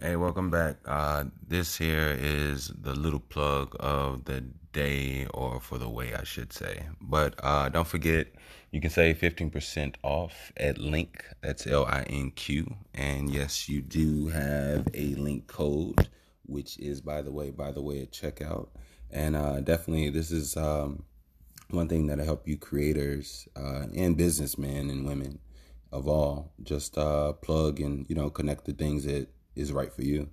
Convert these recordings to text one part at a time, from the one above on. Hey, welcome back. This here is the little plug of the day, or for the way I should say. But don't forget, you can save 15% off at Linq. That's Linq. And yes, you do have a Linq code, which is by the way at checkout. And definitely, this is one thing that'll help you creators and businessmen and women of all. Just plug and connect the things that is right for you.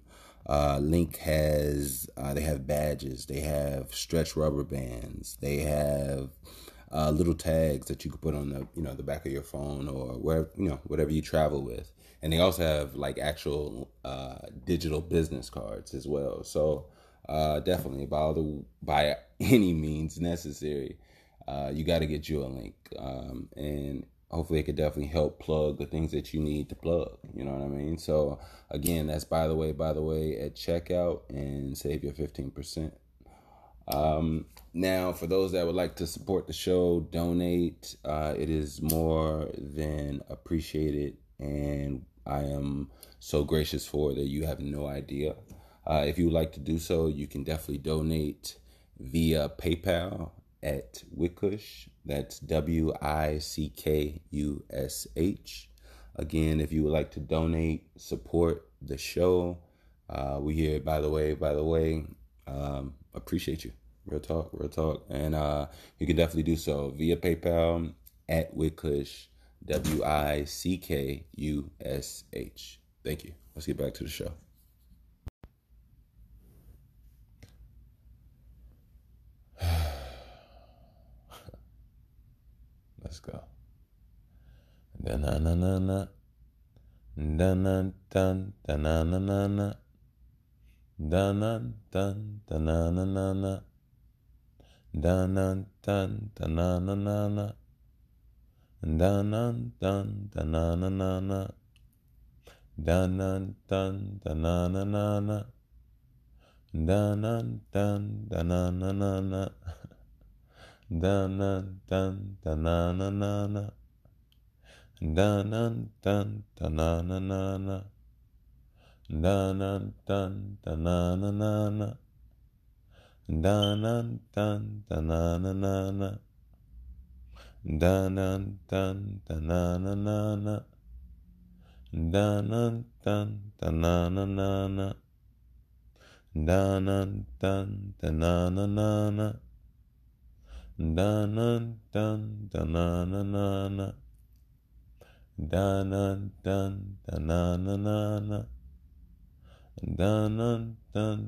Linq has they have badges, they have stretch rubber bands, they have little tags that you can put on the the back of your phone or wherever, whatever you travel with. And they also have like actual digital business cards as well. So definitely by any means necessary, you got to get you a Linq, and hopefully it could definitely help plug the things that you need to plug. You know what I mean? So again, that's by the way at checkout, and save your 15%. Now, for those that would like to support the show, donate. It is more than appreciated, and I am so gracious for that. You have no idea. If you would like to do so, you can definitely donate via PayPal at Wickush. That's Wickush. Again, if you would like to donate, support the show, we here at By the Way, appreciate you. Real talk. And you can definitely do so via PayPal at Wickush, Wickush. Thank you. Let's get back to the show. Let's go. Da-na-na-na-na. Da-na-dun, da-na-na-na-na. Da-na-dun, da-na-na-na-na. Da-na-dun, da-na-na-na-na. Da-na-dun, da-na-na-na-na. Da-na-dun, da-na-na-na-na. Da-na-dun, da-na-na-na-na. Dun dun dun na na na na, dun dun dun na na na na, dun dun dun na na na na, dun dun dun na na na na, dun dun dun na na na na, dun dun dun na na na na, dun dun dun na na na na. Dun dun dun na na na na, dun dun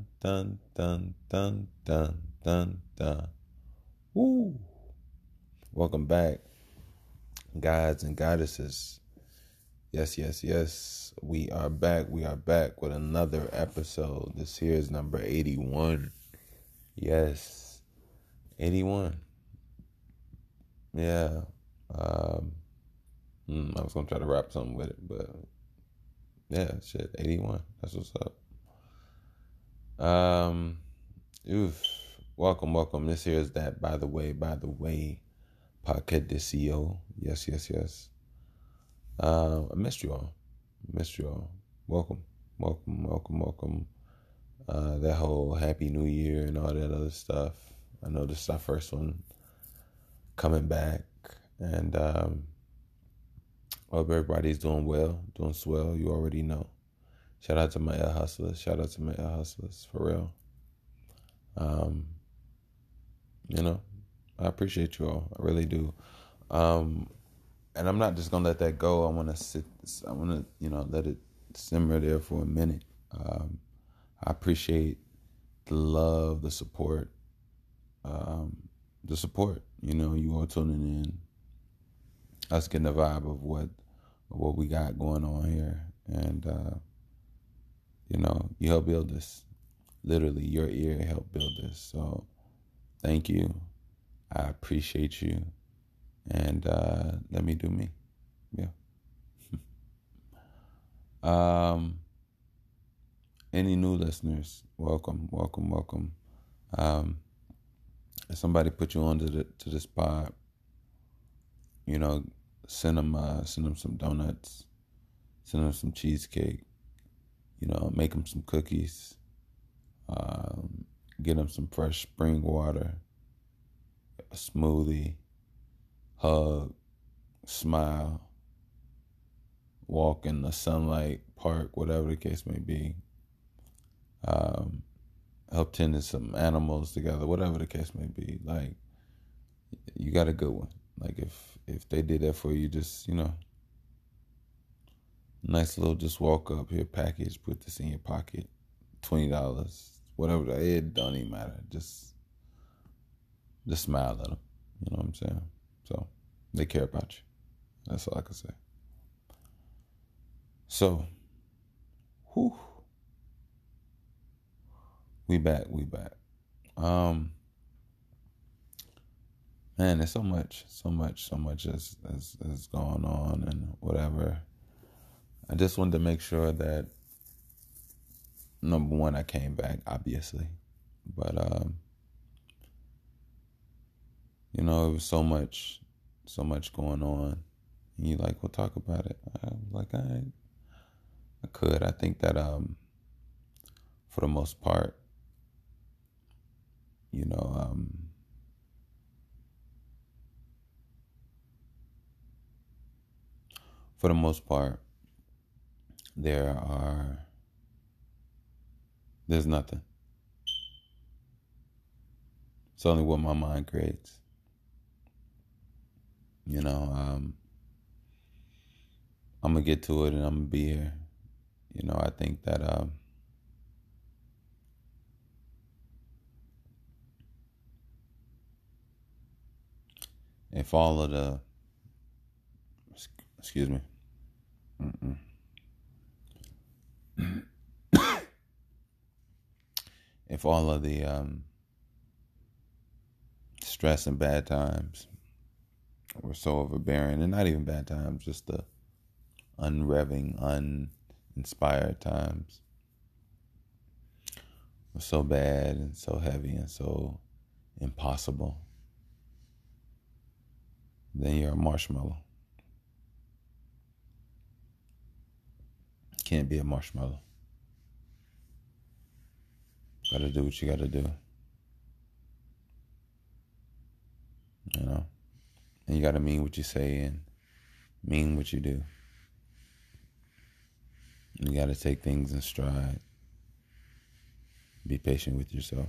dun na na na na, dun dun dun dun dun dun dun dun. Woo! Welcome back, guys and goddesses. Yes. We are back. We are back with another episode. This here is number 81. Yes, 81. Yeah, I was gonna try to wrap something with it, but yeah, shit, 81. That's what's up. Welcome. This here is that by the way, podcast de CEO. Yes. I missed you all. Welcome. That whole Happy New Year and all that other stuff. I know this is our first one coming back, and hope everybody's doing well, doing swell. You already know. Shout out to my hustlers, for real. I appreciate you all. I really do. And I'm not just gonna let that go. I wanna let it simmer there for a minute. I appreciate the love, the support. You all tuning in, us getting the vibe of what we got going on here. And, you help build this. Literally, your ear helped build this. So, thank you. I appreciate you. And let me do me. Yeah. Any new listeners, welcome. If somebody put you on to this pod, send them some donuts, send them some cheesecake, you know, make them some cookies, get them some fresh spring water, a smoothie, hug, smile, walk in the sunlight, park, whatever the case may be, help tend to some animals together, whatever the case may be. Like, you got a good one. Like, if they did that for you, just, you know, nice little, just walk up here, package, put this in your pocket, $20, whatever, it don't even matter. Just smile at them, you know what I'm saying? So, they care about you. That's all I can say. So, whew. We back. Man, there's so much is going on and whatever. I just wanted to make sure that, number one, I came back, obviously. But, you know, it was so much going on. And you're like, well, talk about it. I was like, all right, I could. I think that, for the most part, you know, for the most part, there's nothing. It's only what my mind creates. You know, I'm gonna get to it and I'm gonna be here. You know, I think that, if all of the, excuse me. If all of the stress and bad times were so overbearing, and not even bad times, just the unrevving, uninspired times were so bad and so heavy and so impossible, then you're a marshmallow. Can't be a marshmallow. Gotta do what you gotta do. You know? And you gotta mean what you say and mean what you do. You gotta take things in stride. Be patient with yourself.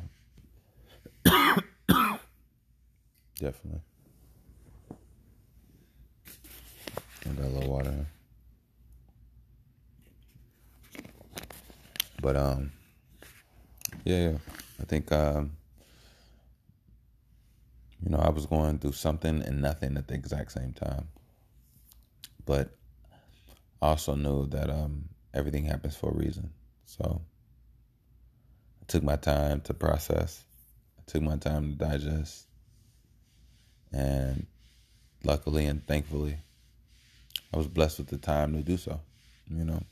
Definitely. I got a little water in. But, yeah, I think, you know, I was going through something and nothing at the exact same time. But I also knew that everything happens for a reason. So I took my time to process. I took my time to digest. And luckily and thankfully, I was blessed with the time to do so, you know.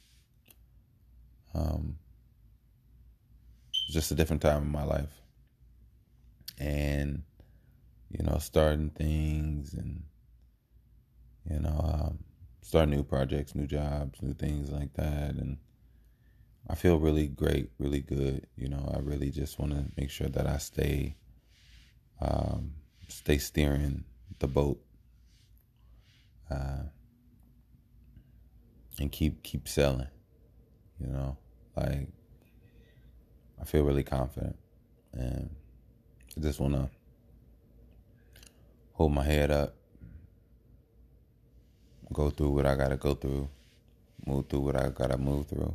It was just a different time in my life. And, you know, starting things and, you know, starting new projects, new jobs, new things like that. And I feel really great, really good. You know, I really just want to make sure that I stay steering the boat. And keep selling, you know, like, I feel really confident and I just want to hold my head up, go through what I got to go through, move through what I got to move through,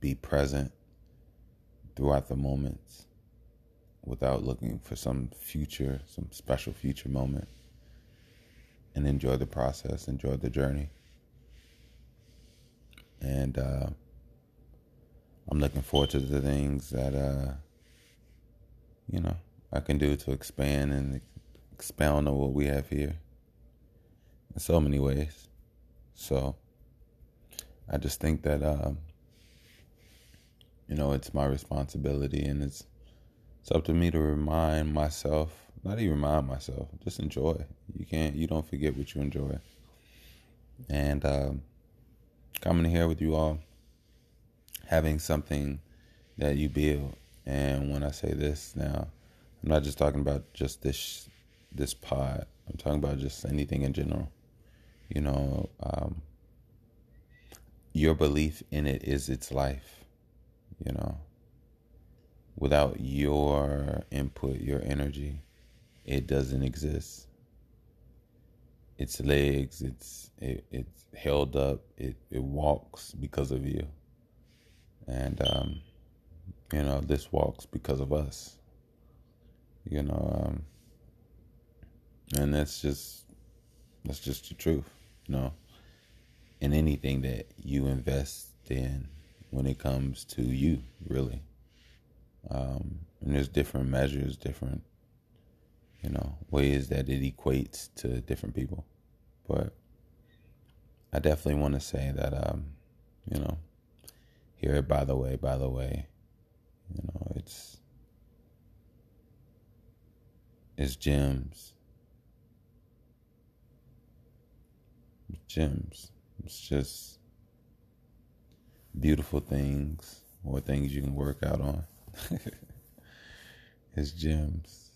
be present throughout the moments without looking for some special future moment, and enjoy the process, enjoy the journey. And I'm looking forward to the things that, you know, I can do to expand and expound on what we have here in so many ways. So I just think that, you know, it's my responsibility and it's up to me to remind myself, not even remind myself, just enjoy. You don't forget what you enjoy. And coming here with you all having something that you build. And when I say this now, I'm not just talking about just this pod. I'm talking about just anything in general. You know, your belief in it is its life. You know, without your input, your energy, it doesn't exist. Its legs, it's held up, it walks because of you. And, you know, this walks because of us. You know, and that's just the truth, you know. In anything that you invest in, when it comes to you, really. And there's different measures, different, you know, ways that it equates to different people. But I definitely want to say that, you know, here at By The Way, you know, it's gems. It's just beautiful things or things you can work out on. It's gems.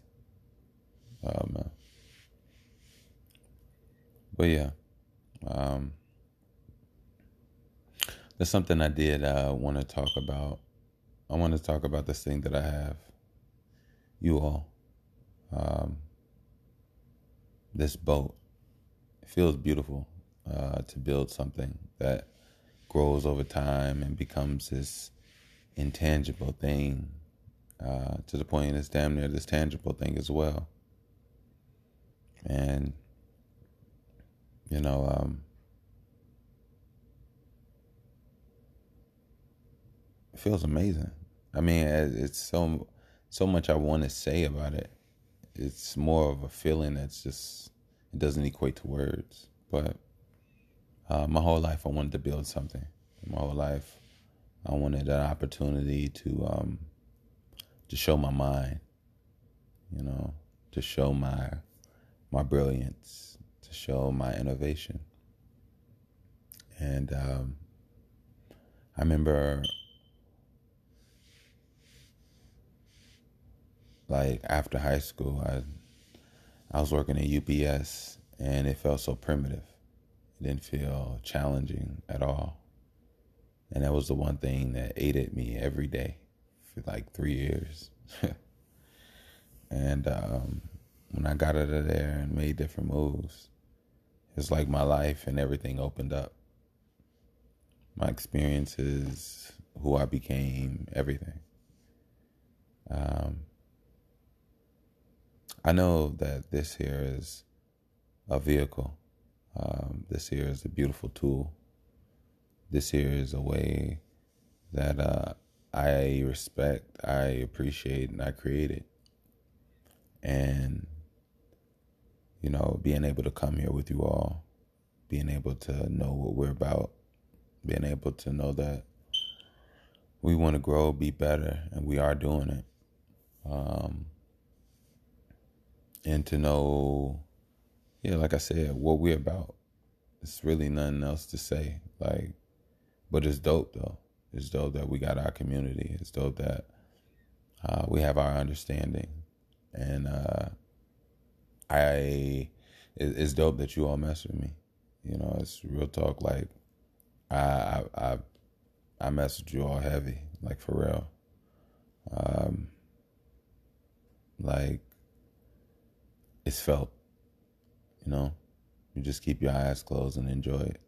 Oh, man. But yeah, there's something I did want to talk about. I want to talk about this thing that I have, you all. This boat, it feels beautiful to build something that grows over time and becomes this intangible thing to the point it's damn near this tangible thing as well. And, you know, it feels amazing. I mean, it's so much I want to say about it. It's more of a feeling that's just, it doesn't equate to words. But my whole life I wanted to build something. My whole life I wanted an opportunity to show my mind, you know, to show my brilliance, to show my innovation. And I remember, like, after high school, I was working at UPS, and it felt so primitive. It didn't feel challenging at all. And that was the one thing that ate at me every day for like 3 years. And when I got out of there and made different moves, it's like my life and everything opened up. My experiences, who I became, everything. I know that this here is a vehicle. This here is a beautiful tool. This here is a way that I respect, I appreciate, and I created. And, you know, being able to come here with you all, being able to know what we're about, being able to know that we want to grow, be better, and we are doing it. And to know, yeah, like I said, what we're about. It's really nothing else to say. Like, but it's dope, though. It's dope that we got our community. It's dope that we have our understanding. And it's dope that you all mess with me. You know, it's real talk. Like, I mess with you all heavy, like, for real. Like, it's felt, you know, you just keep your eyes closed and enjoy it.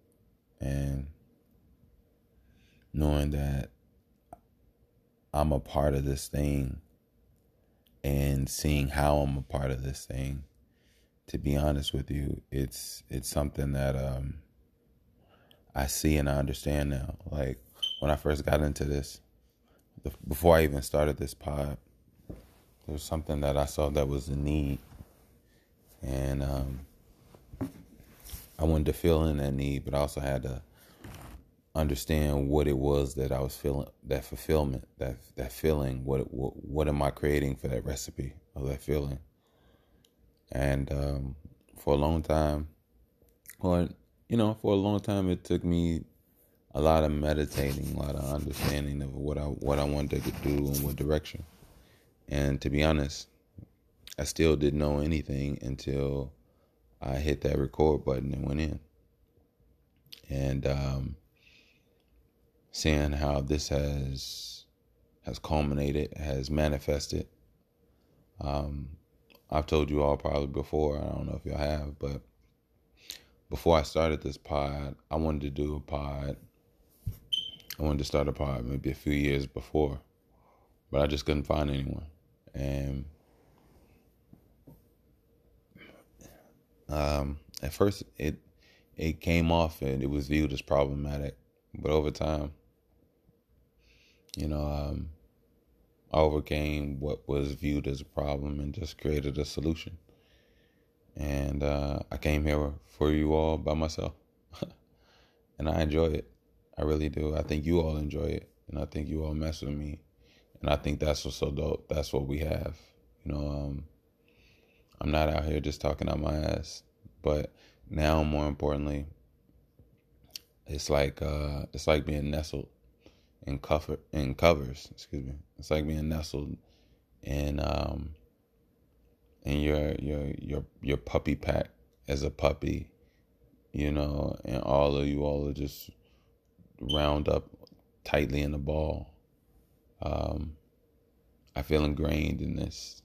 And knowing that I'm a part of this thing and seeing how I'm a part of this thing, to be honest with you, it's something that I see and I understand now. Like, when I first got into this, before I even started this pod, there was something that I saw that was a need. And I wanted to fill in that need, but I also had to understand what it was that I was feeling, that fulfillment, that feeling. What am I creating for that recipe of that feeling? And for a long time, it took me a lot of meditating, a lot of understanding of what I wanted to do and what direction. And to be honest, I still didn't know anything until I hit that record button and went in. And seeing how this has culminated, has manifested. I've told you all probably before, I don't know if y'all have, but before I started this pod, I wanted to do a pod. I wanted to start a pod maybe a few years before, but I just couldn't find anyone. And at first it came off and it was viewed as problematic, but over time, I overcame what was viewed as a problem and just created a solution. And I came here for you all by myself. And I enjoy it. I really do. I think you all enjoy it. And I think you all mess with me. And I think that's what's so dope. That's what we have. I'm not out here just talking out my ass. But now, more importantly, it's like being nestled in covers. Excuse me. It's like being nestled in your puppy pack as a puppy, and all of you are just round up tightly in a ball. I feel ingrained in this,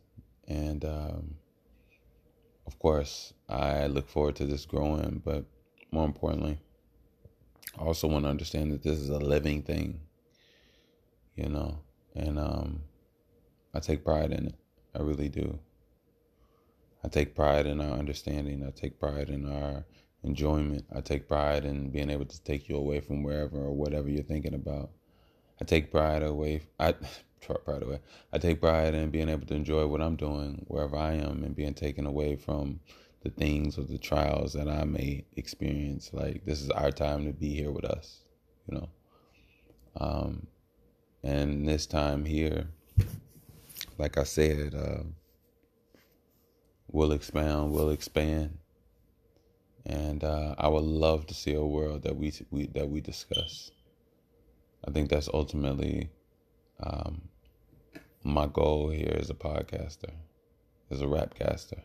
and of course I look forward to this growing, but more importantly, I also want to understand that this is a living thing, and I take pride in it. I really do. I take pride in our understanding. I take pride in our enjoyment. I take pride in being able to take you away from wherever or whatever you're thinking about. I take pride in being able to enjoy what I'm doing wherever I am and being taken away from the things or the trials that I may experience. Like, this is our time to be here with us, and this time here, like I said, we'll expand, and I would love to see a world that we discuss. I think that's ultimately my goal here as a podcaster, as a rapcaster,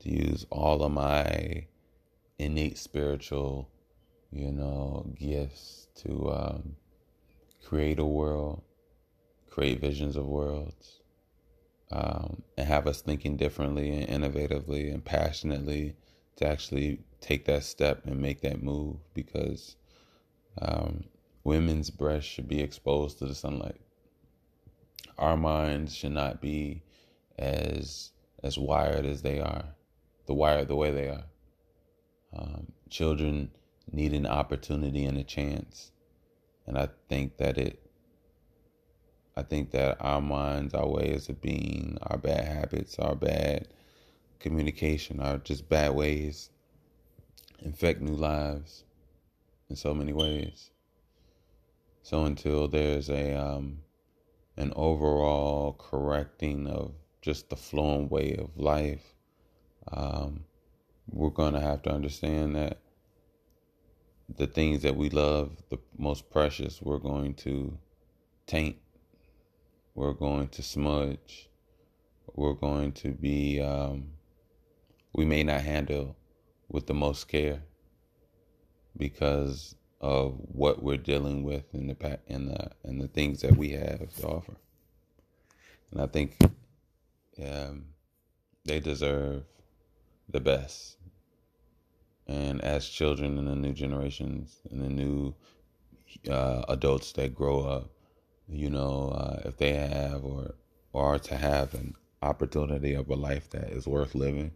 to use all of my innate spiritual, gifts to create a world, create visions of worlds. And have us thinking differently and innovatively and passionately to actually take that step and make that move, because women's breasts should be exposed to the sunlight. Our minds should not be as wired as they are, the way they are. Children need an opportunity and a chance, and I think that our minds, our ways of being, our bad habits, our bad communication, our just bad ways infect new lives in so many ways. So until there's an overall correcting of just the flowing way of life, we're going to have to understand that the things that we love, the most precious, we're going to taint. We're going to smudge. We're going to be, we may not handle with the most care because of what we're dealing with in the things that we have to offer. And I think they deserve the best. And as children in the new generations and the new adults that grow up, if they have or are to have an opportunity of a life that is worth living,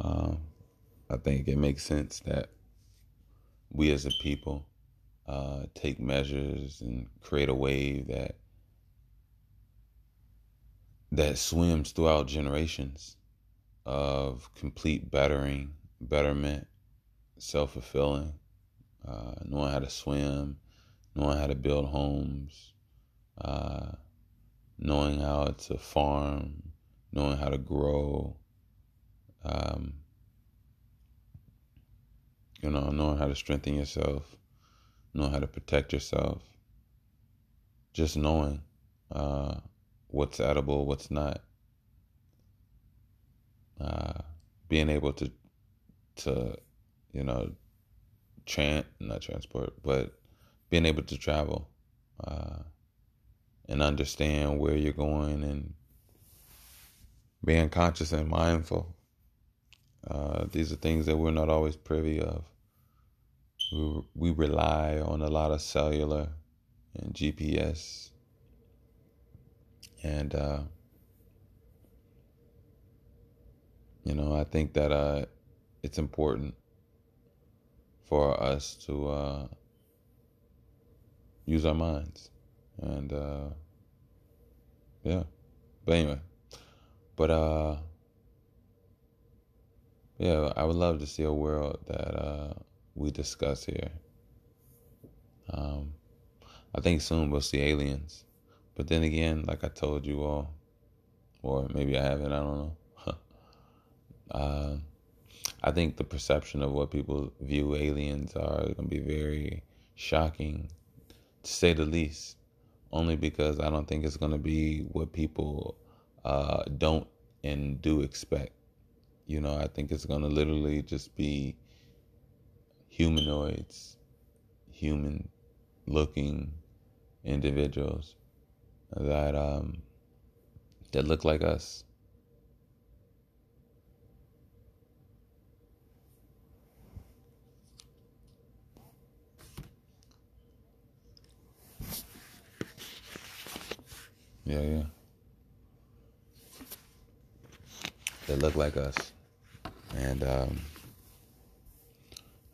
I think it makes sense that we as a people take measures and create a wave that swims throughout generations of complete betterment, self-fulfilling, knowing how to swim, knowing how to build homes, knowing how to farm, knowing how to grow, knowing how to strengthen yourself, know how to protect yourself, just knowing what's edible, what's not, being able to being able to travel and understand where you're going and being conscious and mindful. These are things that we're not always privy of. We rely on a lot of cellular and GPS and, I think that it's important for us to use our minds and, I would love to see a world that we discuss here. I think soon we'll see aliens. But then again, like I told you all, or maybe I haven't, I don't know. I think the perception of what people view aliens are is going to be very shocking, to say the least, only because I don't think it's going to be what people don't and do expect. I think it's going to literally just be humanoids, human-looking individuals that look like us. Yeah. They look like us. And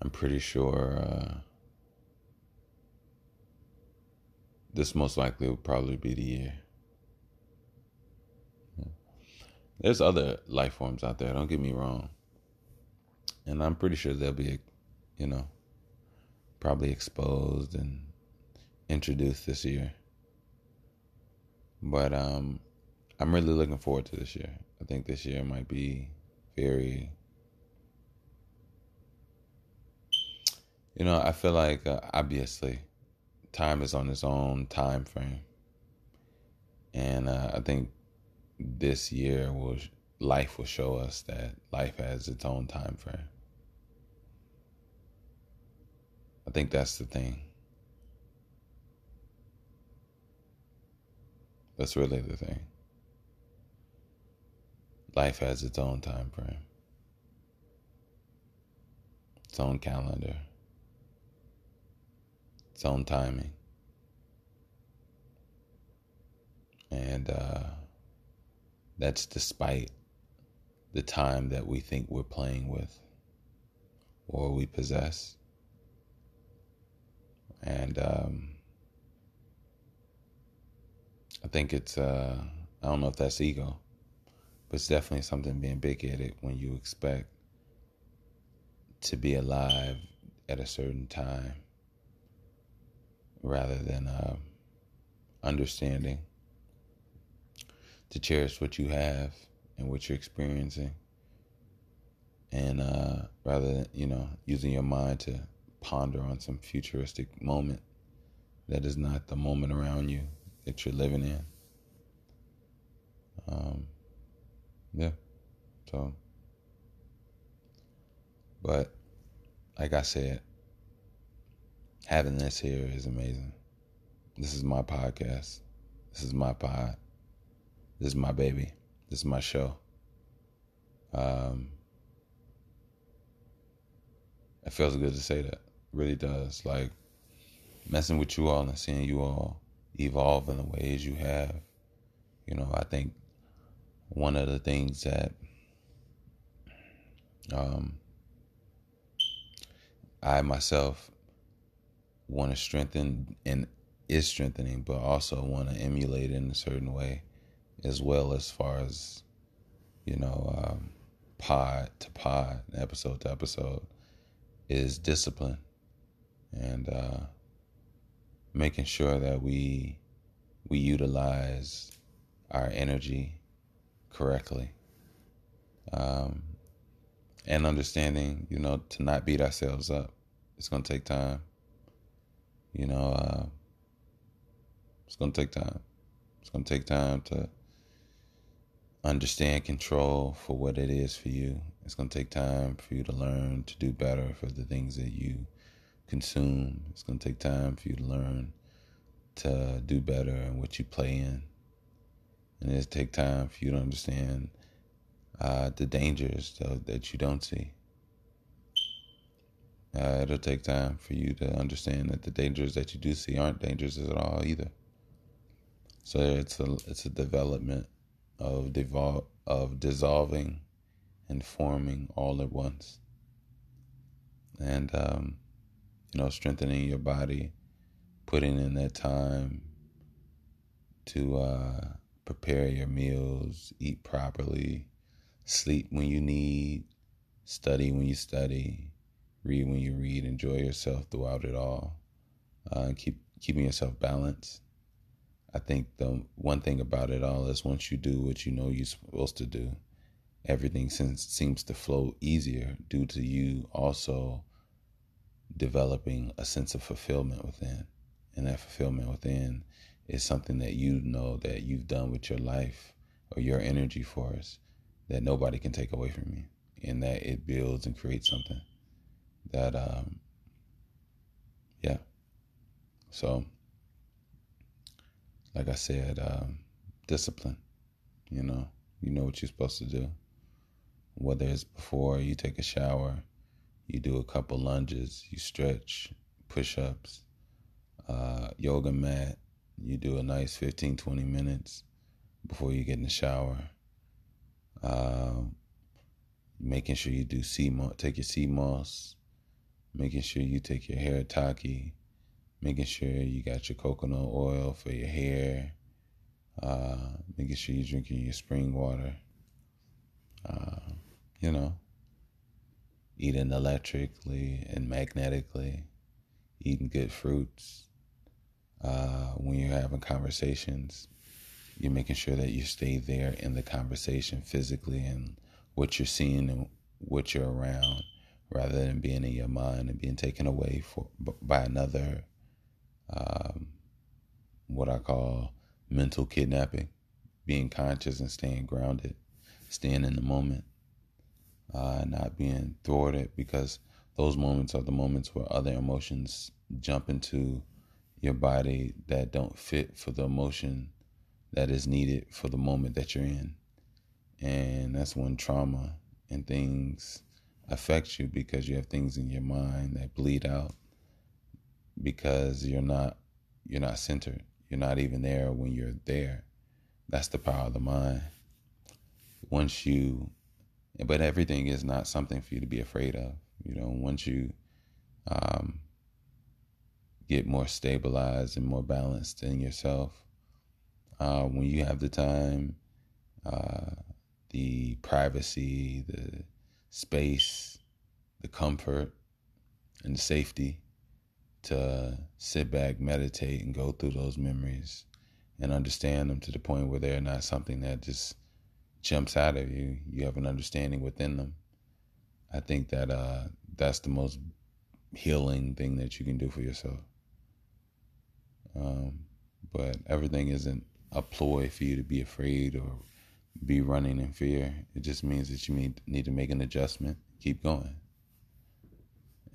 I'm pretty sure this most likely will probably be the year. Yeah. There's other life forms out there, don't get me wrong. And I'm pretty sure they'll be, probably exposed and introduced this year. But I'm really looking forward to this year. I think this year might be very... I feel like, obviously, time is on its own time frame. And I think this year life will show us that life has its own time frame. I think that's the thing. That's really the thing. Life has its own time frame. Its own calendar. Its own timing. And that's despite the time that we think we're playing with or we possess. And I think it's, I don't know if that's ego, but it's definitely something being big-headed when you expect to be alive at a certain time rather than understanding to cherish what you have and what you're experiencing and rather than, using your mind to ponder on some futuristic moment that is not the moment around you that you're living in. So, but like I said, having this here is amazing. This is my podcast. This is my pod. This is my baby. This is my show. It feels good to say that. It really does. Like messing with you all and seeing you all evolve in the ways you have. I think one of the things that I myself want to strengthen and is strengthening, but also want to emulate in a certain way as well, as far as, pod to pod, episode to episode, is discipline and making sure that we utilize our energy correctly, and understanding, to not beat ourselves up. It's going to take time. You know, it's going to take time. It's going to take time to understand control for what it is for you. It's going to take time for you to learn to do better for the things that you consume. It's going to take time for you to learn to do better in what you play in. And it'll take time for you to understand the dangers that you don't see. It'll take time for you to understand that the dangers that you do see aren't dangerous at all either. So it's a development of dissolving and forming all at once. And, you know, strengthening your body, putting in that time to prepare your meals, eat properly, sleep when you need, study when you study, read when you read, enjoy yourself throughout it all, keeping yourself balanced. I think the one thing about it all is once you do what you know you're supposed to do, everything seems to flow easier due to you also developing a sense of fulfillment within. And that fulfillment within is something that you know that you've done with your life or your energy for us that nobody can take away from you, and that it builds and creates something that, yeah. So, like I said, discipline, you know what you're supposed to do, whether it's before you take a shower, you do a couple lunges, you stretch, push-ups, yoga mat, you do a nice 15, 20 minutes before you get in the shower, making sure you do take your Seamoss, making sure you take your haritaki, making sure you got your coconut oil for your hair, making sure you're drinking your spring water, eating electrically and magnetically, eating good fruits. When you're having conversations, you're making sure that you stay there in the conversation physically and what you're seeing and what you're around, rather than being in your mind and being taken away by another, what I call mental kidnapping, being conscious and staying grounded, staying in the moment, not being thwarted, because those moments are the moments where other emotions jump into your body that don't fit for the emotion that is needed for the moment that you're in. And that's when trauma and things affect you, because you have things in your mind that bleed out because you're not centered. You're not even there when you're there. That's the power of the mind. But everything is not something for you to be afraid of. Once you get more stabilized and more balanced in yourself, when you have the time, the privacy, the space, the comfort, and the safety to sit back, meditate, and go through those memories and understand them to the point where they're not something that just jumps out of you. You have an understanding within them. I think that that's the most healing thing that you can do for yourself. But everything isn't a ploy for you to be afraid or be running in fear. It just means that you need to make an adjustment, keep going.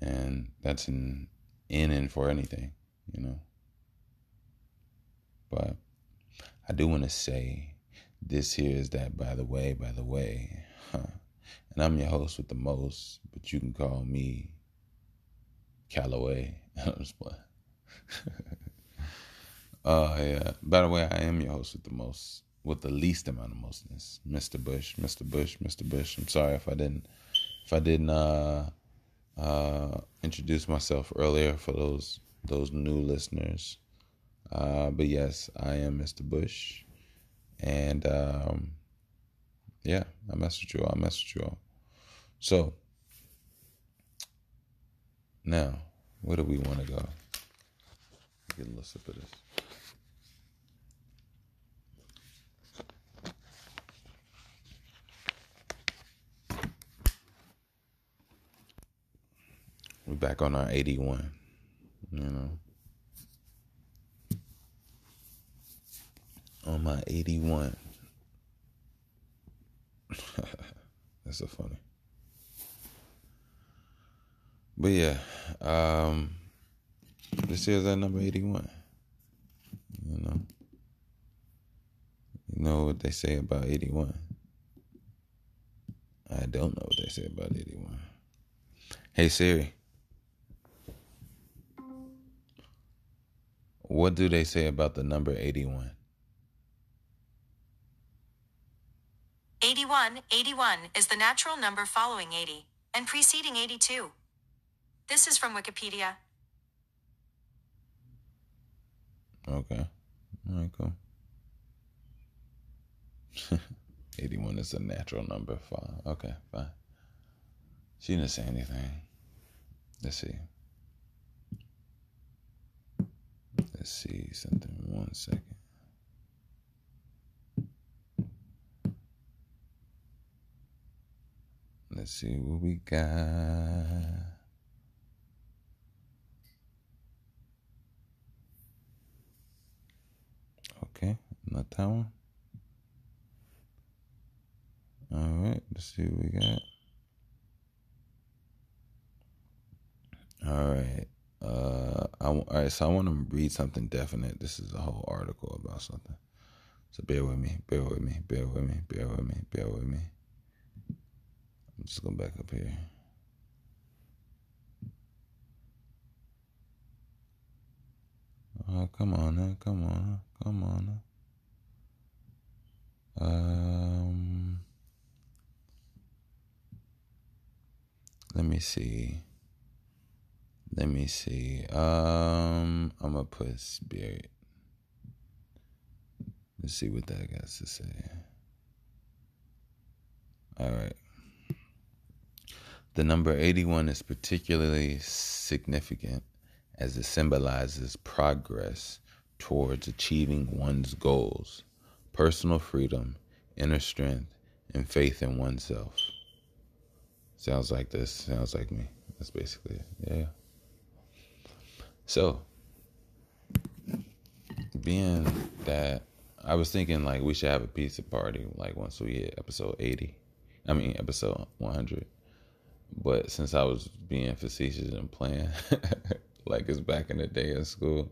And that's an in for anything, But I do want to say this here is that by the way. And I'm your host with the most, but you can call me Callaway. I'm just playing. Yeah. By the way, I am your host with the most, with the least amount of mostness, Mr. Bush. I'm sorry if I didn't introduce myself earlier for those new listeners. But yes, I am Mr. Bush, and yeah, I messaged you all. So now, where do we want to go? Get a little sip of this. We're back on our 81, on my 81. That's so funny. But yeah, this is at number 81. You know what they say about 81. I don't know what they say about 81. Hey Siri, what do they say about the number 81? 81 is the natural number following 80 and preceding 82. This is from Wikipedia. Okay. All right, cool. 81 is a natural number. Fine. Okay, fine. She didn't say anything. Let's see something. 1 second. Let's see what we got. Okay, not that one. Alright, let's see what we got. Alright. Alright, so I want to read something definite. This is a whole article about something. So bear with me. I'm just going back up here. Oh, come on. Let me see. I'm gonna put spirit. Let's see what that has to say. All right. The number 81 is particularly significant as it symbolizes progress towards achieving one's goals, personal freedom, inner strength, and faith in oneself. Sounds like this. Sounds like me. That's basically it. Yeah. So, being that I was thinking like we should have a pizza party like once we hit episode 100. But since I was being facetious and playing like it's back in the day in school,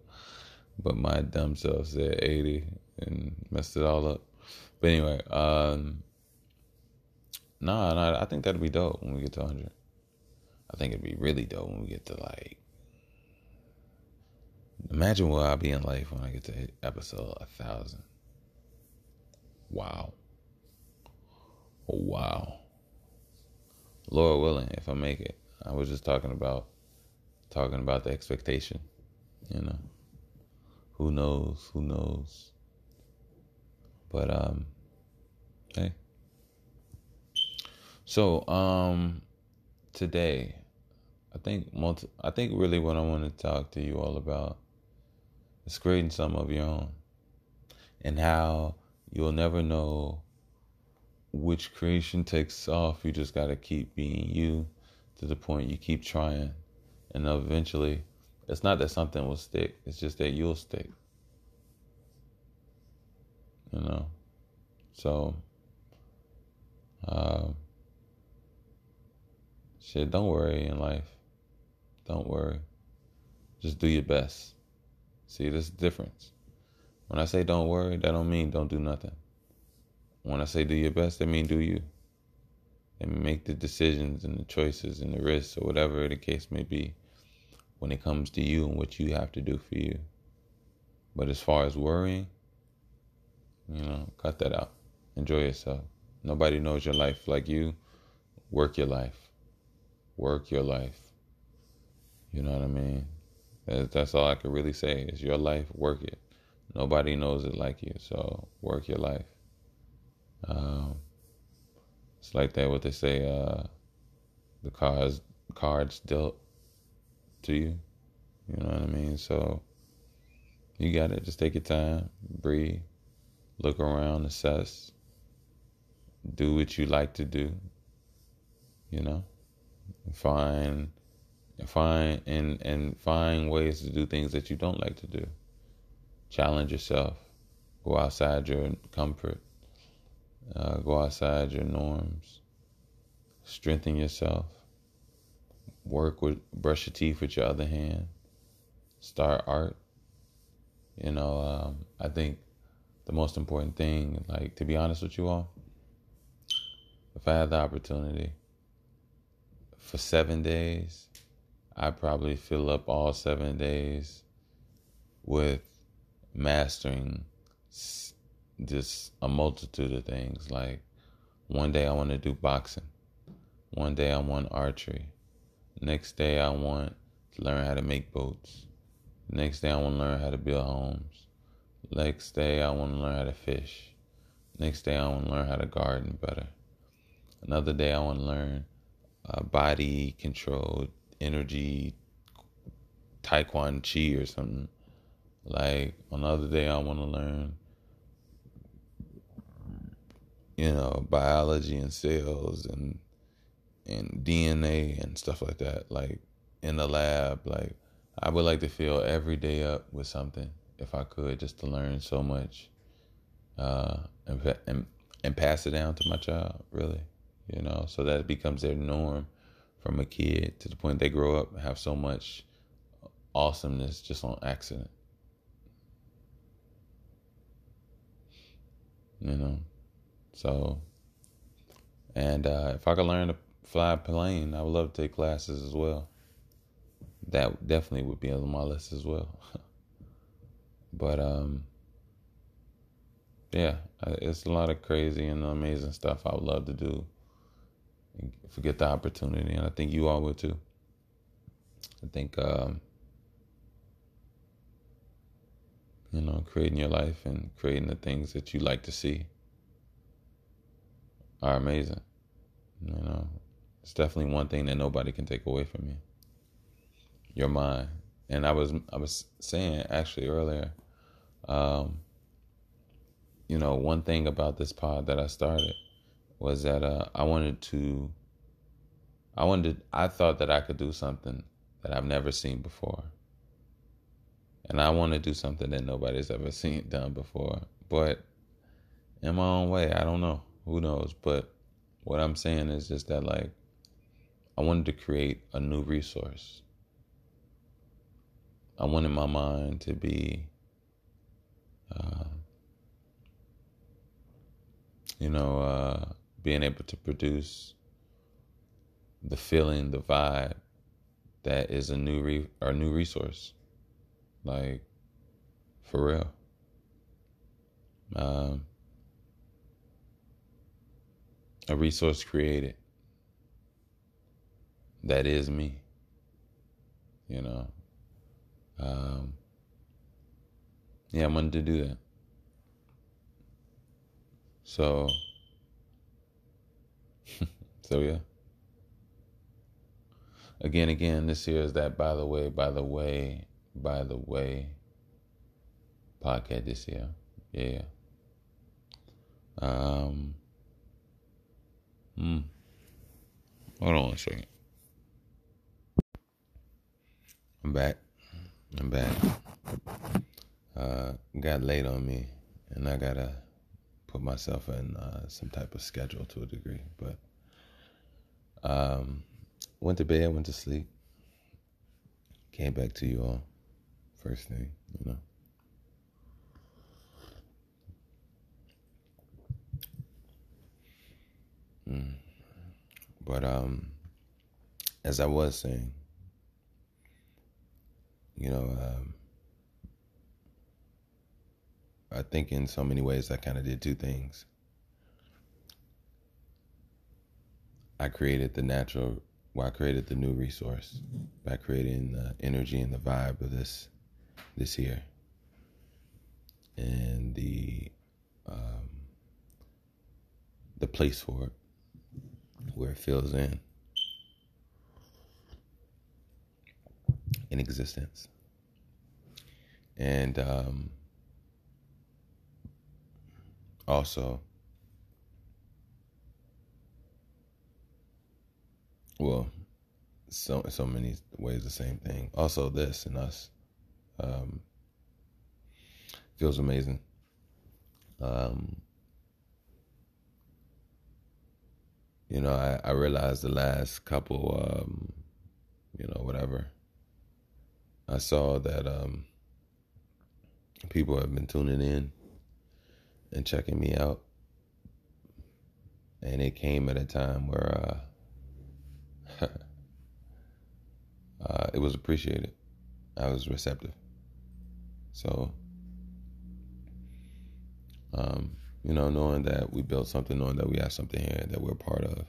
but my dumb self said 80 and messed it all up. But anyway, I think that'd be dope when we get to 100. I think it'd be really dope when we get to like, imagine where I'll be in life when I get to episode 1,000. Wow. Wow. Lord willing, if I make it. I was just talking about the expectation, you know. Who knows? But hey. So, today I think really what I want to talk to you all about is creating some of your own, and how you'll never know which creation takes off. You just got to keep being you to the point you keep trying. And eventually, it's not that something will stick. It's just that you'll stick. You know? So, shit, don't worry in life. Don't worry. Just do your best. See, there's a difference. When I say don't worry, that don't mean don't do nothing. When I say do your best, I mean do you. And make the decisions and the choices and the risks or whatever the case may be when it comes to you and what you have to do for you. But as far as worrying, you know, cut that out. Enjoy yourself. Nobody knows your life like you. Work your life. You know what I mean? That's all I can really say is your life, work it. Nobody knows it like you, so work your life. It's like that what they say, the cards dealt to you. You know what I mean? So you got it. Just take your time, breathe, look around, assess, do what you like to do, you know, find ways to do things that you don't like to do. Challenge yourself. Go outside your comfort. Go outside your norms. Strengthen yourself. Brush your teeth with your other hand. Start art. I think the most important thing, to be honest with you all, if I had the opportunity for 7 days, I'd probably fill up all 7 days with mastering just a multitude of things. Like, one day I want to do boxing. One day I want archery. Next day I want to learn how to make boats. Next day I want to learn how to build homes. Next day I want to learn how to fish. Next day I want to learn how to garden better. Another day I want to learn body control, energy, taekwondo chi or something. Another day I want to learn, biology and cells and DNA and stuff like that, in the lab. I would like to fill every day up with something if I could, just to learn so much and pass it down to my child, really, so that it becomes their norm from a kid to the point they grow up and have so much awesomeness just on accident. If I could learn to fly a plane, I would love to take classes as well. That definitely would be on my list as well. But, it's a lot of crazy and amazing stuff I would love to do if we get the opportunity, and I think you all would too. I think, creating your life and creating the things that you like to see are amazing. It's definitely one thing that nobody can take away from you. Your mind. And I was saying actually earlier, one thing about this pod that I started was that I thought that I could do something that I've never seen before. And I want to do something that nobody's ever seen done before. But in my own way, I don't know. Who knows? But what I'm saying is just that, I wanted to create a new resource. I wanted my mind to be, being able to produce the feeling, the vibe that is a new resource. For real. A resource created that is me, I wanted to do that. So yeah. Again, this here is that by the way podcast this year. Yeah. Hold on a second. I'm back. Got late on me, and I gotta put myself in some type of schedule to a degree. But went to bed, went to sleep, came back to you all. First thing, But as I was saying, I think in so many ways I kind of did two things. I created the new resource by creating the energy and the vibe of this here, and the place for it, where it fills in existence. And also, well, so many ways the same thing. Also, this and us feels amazing. You know, I realized the last couple, you know, whatever, I saw that people have been tuning in and checking me out. And it came at a time where it was appreciated. I was receptive. So, you know, knowing that we built something, knowing that we have something here that we're part of,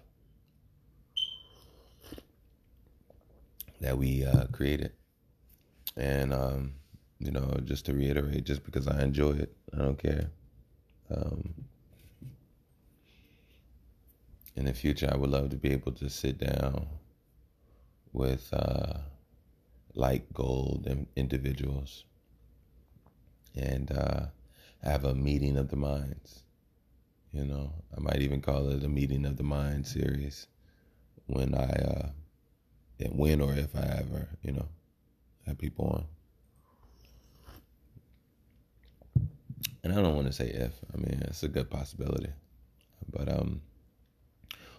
that we created. And, you know, just to reiterate, just because I enjoy it, I don't care. In the future, I would love to be able to sit down with like gold individuals and have a meeting of the minds. You know, I might even call it a meeting of the mind series when when or if I ever, you know, have people on. And I don't want to say if. I mean, it's a good possibility. But,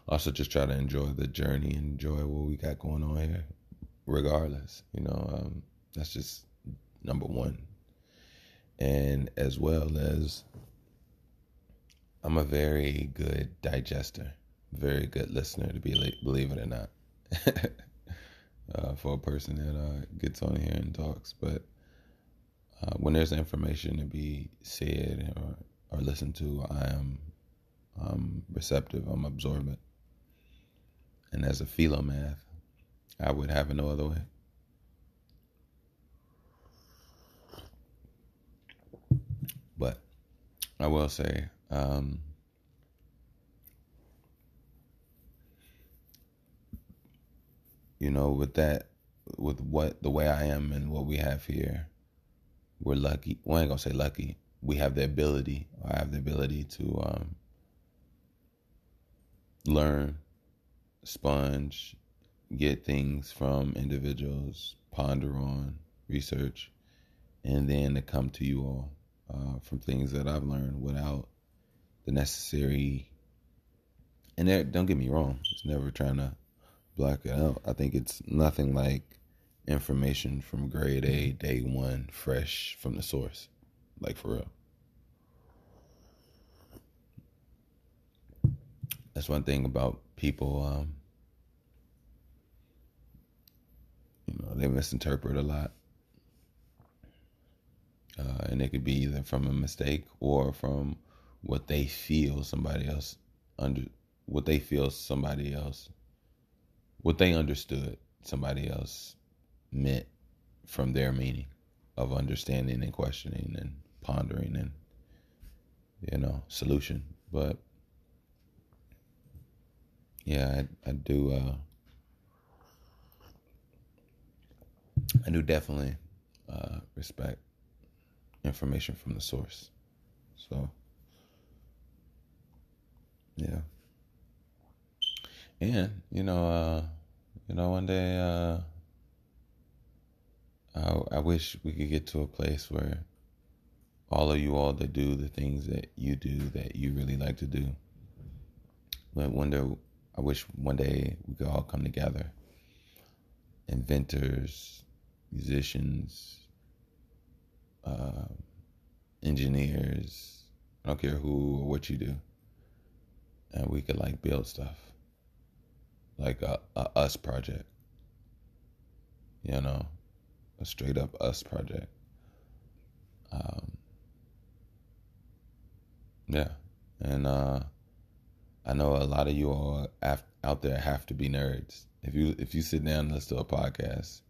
also just try to enjoy the journey, enjoy what we got going on here, regardless, you know, that's just number one. And as well as I'm a very good digester, very good listener, to be, believe it or not, for a person that gets on here and talks. But when there's information to be said or listened to, I am receptive, I'm absorbent. And as a philomath, I would have it no other way. But I will say, you know, the way I am and what we have here, we're lucky. Well, I ain't gonna say lucky. We have the ability, or I have the ability to learn, sponge, get things from individuals, ponder on, research, and then to come to you all from things that I've learned without the necessary. And don't get me wrong, it's never trying to block it out. I think it's nothing like information from grade A, day one, fresh from the source, like for real. That's one thing about people, you know, they misinterpret a lot. And it could be either from a mistake or from what they feel what they understood somebody else meant from their meaning of understanding and questioning and pondering and, you know, solution. But yeah, I do. I do definitely respect information from the source. So, yeah. And you know, one day, I wish we could get to a place where all that do the things that you really like to do. But I wish one day we could all come together. Inventors, musicians, engineers, I don't care who or what you do. And we could like build stuff. Like a us project. You know, a straight up us project. Yeah. And, I know a lot of you all out there have to be nerds. If you sit down and listen to a podcast,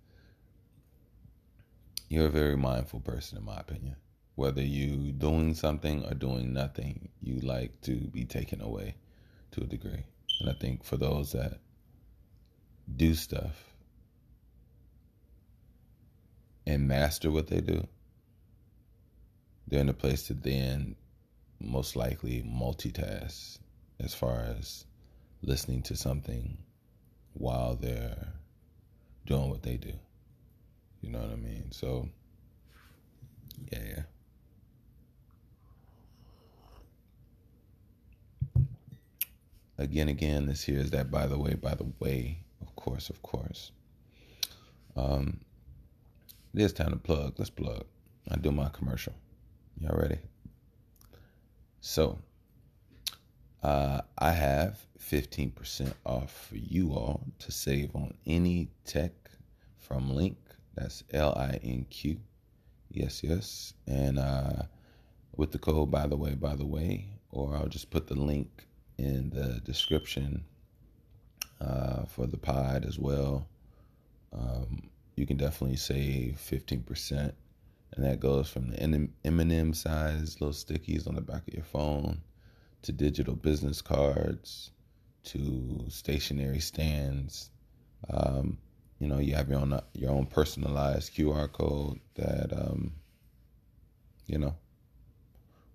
you're a very mindful person, in my opinion. Whether you doing something or doing nothing, you like to be taken away to a degree. And I think for those that do stuff and master what they do, they're in a place to then most likely multitask. As far as listening to something while they're doing what they do. You know what I mean? So, yeah. Again, this here is that by the way, of course. This time to plug. Let's plug. I do my commercial. Y'all ready? So, I have 15% off for you all to save on any tech from Linq. That's Linq. Yes. And with the code by the way, or I'll just put the link in the description for the pod as well. You can definitely save 15%, and that goes from the M&M size little stickies on the back of your phone to digital business cards to stationary stands. You have your own personalized QR code that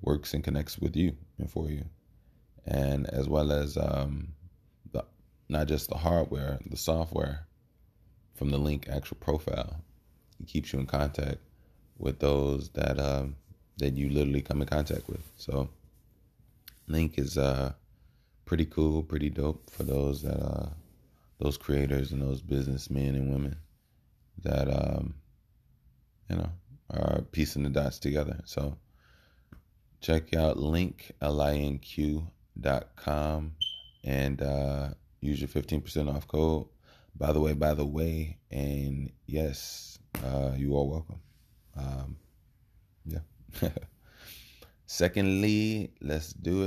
works and connects with you and for you, and as well as not just the hardware, the software from the Linq actual profile. It keeps you in contact with those that you literally come in contact with. So Linq is pretty cool, pretty dope for those that those creators and those businessmen and women that are piecing the dots together. So check out Linq, linq.com, and use your 15% off code by the way, and yes, you are welcome. Secondly, let's do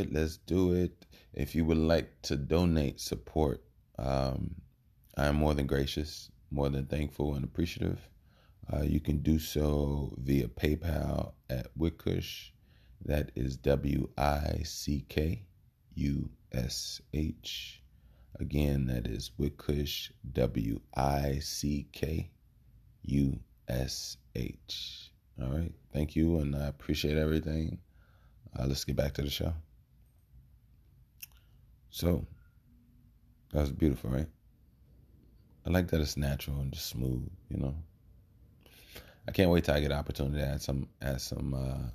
it. If you would like to donate, support, I am more than gracious, more than thankful and appreciative. You can do so via PayPal at Wickush. That is WICKUSH. Again, that is Wickush, WICKUSH. All right. Thank you, and I appreciate everything. Let's get back to the show. So, that was beautiful, right? I like that it's natural and just smooth, I can't wait till I get an opportunity to add some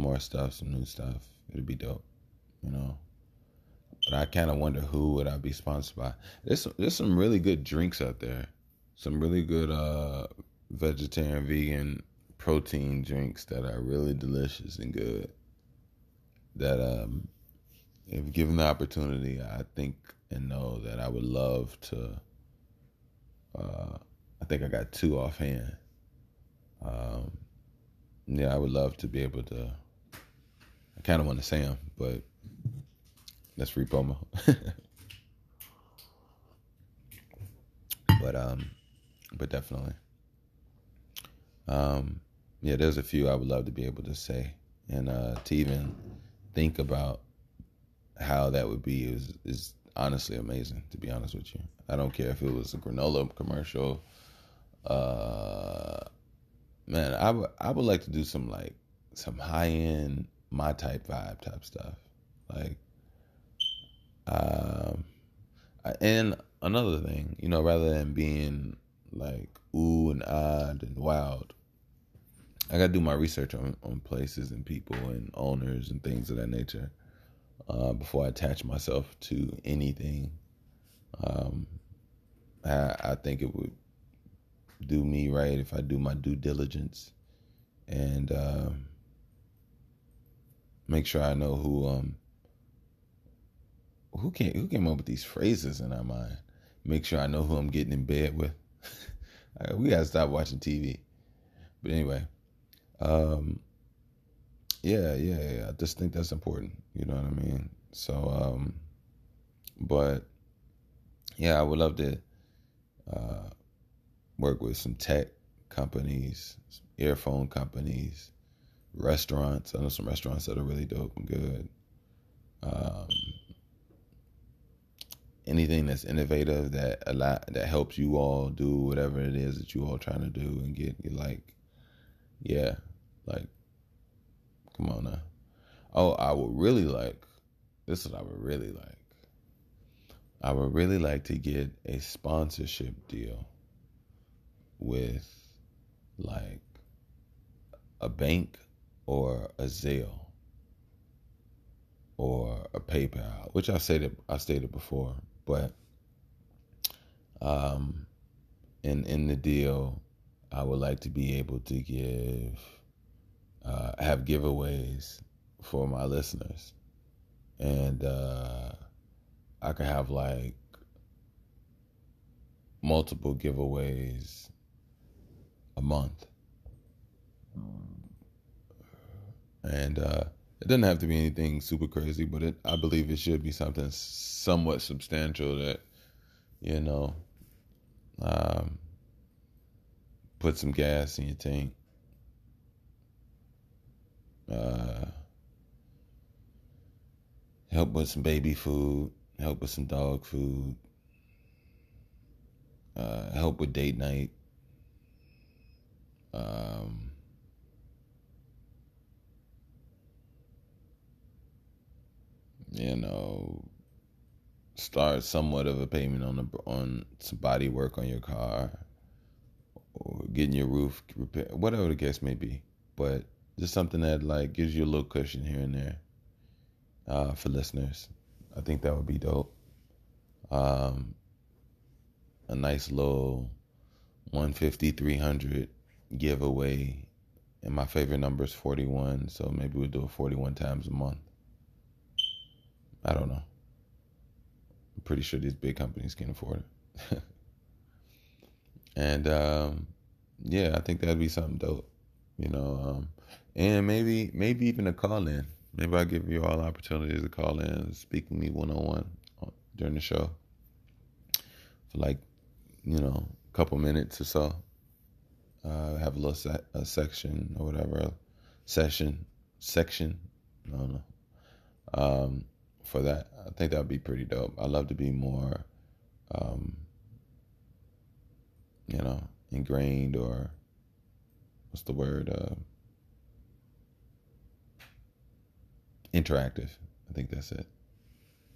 more stuff, some new stuff. It'll be dope, But I kind of wonder who would I be sponsored by. There's some really good drinks out there. Some really good vegetarian, vegan, protein drinks that are really delicious and good. That if given the opportunity, I think and know that I would love to. I think I got two offhand. I would love to be able to. I kind of want to say them, but that's RepoMo. But definitely. There's a few I would love to be able to say, and to even think about how that would be is honestly amazing. To be honest with you, I don't care if it was a granola commercial. Man, I would like to do some high end my type vibe type stuff. Like, and another thing, rather than being like ooh and odd and wild, I gotta do my research on places and people and owners and things of that nature before I attach myself to anything. I think it would do me right if I do my due diligence and make sure I know who came up with these phrases in our mind. Make sure I know who I'm getting in bed with. We gotta stop watching TV. But anyway, I just think that's important. You know what I mean? So, I would love to work with some tech companies, some earphone companies, restaurants. I know some restaurants that are really dope and good. Anything that's innovative that helps you all do whatever it is that you all trying to do and get come on now. Oh, I would really like to get a sponsorship deal with a bank or a Zelle. or a PayPal, which I stated before, but in the deal, I would like to be able to give have giveaways for my listeners, and I could have like multiple giveaways a month, and it doesn't have to be anything super crazy, but I believe it should be something somewhat substantial that, you know, put some gas in your tank. Help with some baby food, help with some dog food, help with date night, you know, start somewhat of a payment on some body work on your car, or getting your roof repaired, whatever the case may be, but just something that like gives you a little cushion here and there for listeners. I think that would be dope. A nice little 150, 300 giveaway. And my favorite number is 41. So maybe we'll do it 41 times a month. I don't know. I'm pretty sure these big companies can afford it. And yeah, I think that'd be something dope. You know, and maybe even a call-in. Maybe I'll give you all opportunities to call in and speak to me one-on-one during the show for like, you know, a couple minutes or so. Have a little section or whatever, section, I don't know, for that. I think that would be pretty dope. I'd love to be more, you know, ingrained or, what's the word? Interactive. I think that's it.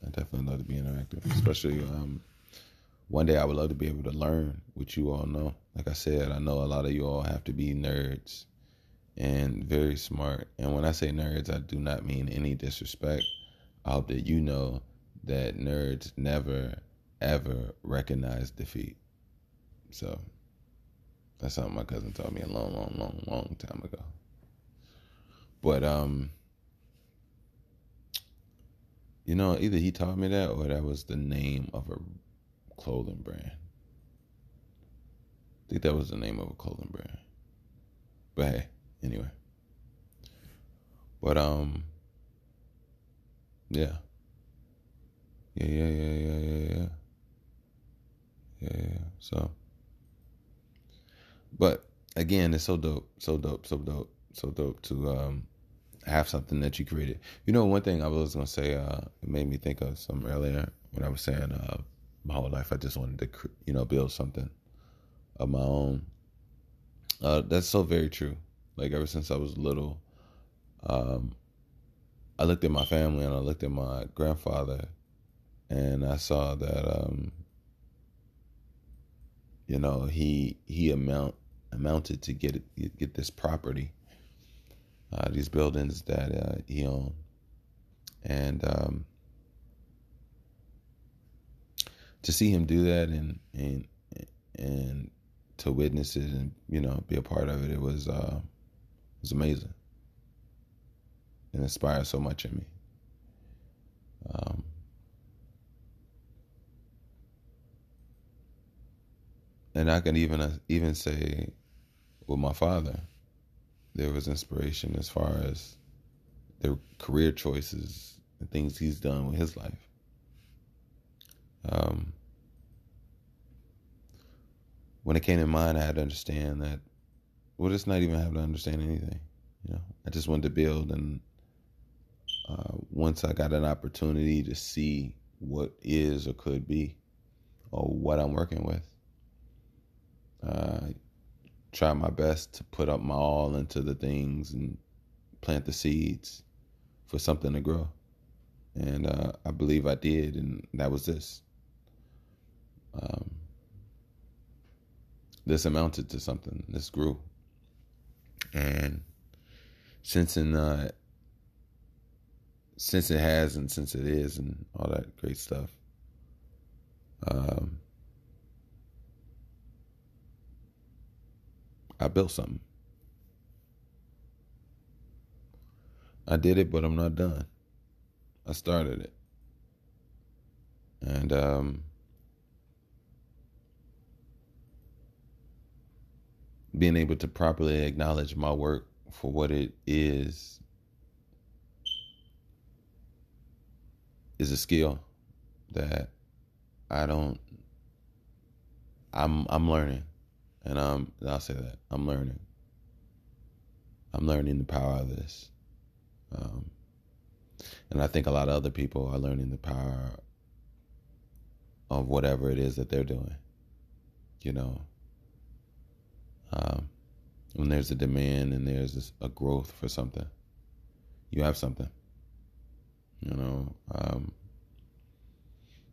I definitely love to be interactive, especially one day I would love to be able to learn what you all know. Like I said, I know a lot of you all have to be nerds and very smart. And when I say nerds, I do not mean any disrespect. I hope that you know that nerds never, ever recognize defeat. So that's something my cousin taught me a long, long, long, long time ago. But, you know, either he taught me that or that was the name of a clothing brand. I think that was the name of a clothing brand. But hey, anyway. But, yeah. Yeah. So. But again, it's so dope to have something that you created. You know, one thing I was going to say, it made me think of something earlier when I was saying my whole life I just wanted to, you know, build something of my own. That's so very true. Like ever since I was little, I looked at my family and I looked at my grandfather and I saw that, you know, he amounted to get this property, these buildings that he owned, and to see him do that and to witness it and, you know, be a part of it, it was amazing. It inspired so much in me. And I can even say with my father, there was inspiration as far as their career choices and things he's done with his life. When it came to mind, I had to understand that, well, it's not even have to understand anything. You know, I just wanted to build, and once I got an opportunity to see what is or could be or what I'm working with, try my best to put up my all into the things and plant the seeds for something to grow. And I believe I did, and that was this. This amounted to something. This grew. And since in since it has and since it is and all that great stuff. I built something. I did it, but I'm not done. I started it. And being able to properly acknowledge my work for what it is a skill that I'm learning. And I'll say that I'm learning. I'm learning the power of this. And I think a lot of other people are learning the power of whatever it is that they're doing, you know. When there's a demand and there's a growth for something, you have something, you know.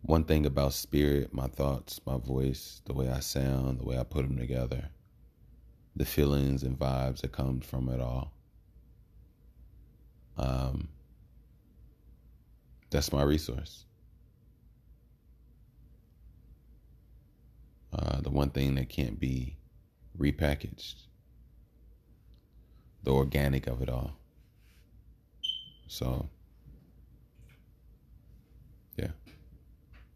One thing about spirit, my thoughts, my voice, the way I sound, the way I put them together, the feelings and vibes that come from it all. That's my resource. The one thing that can't be repackaged. The organic of it all. So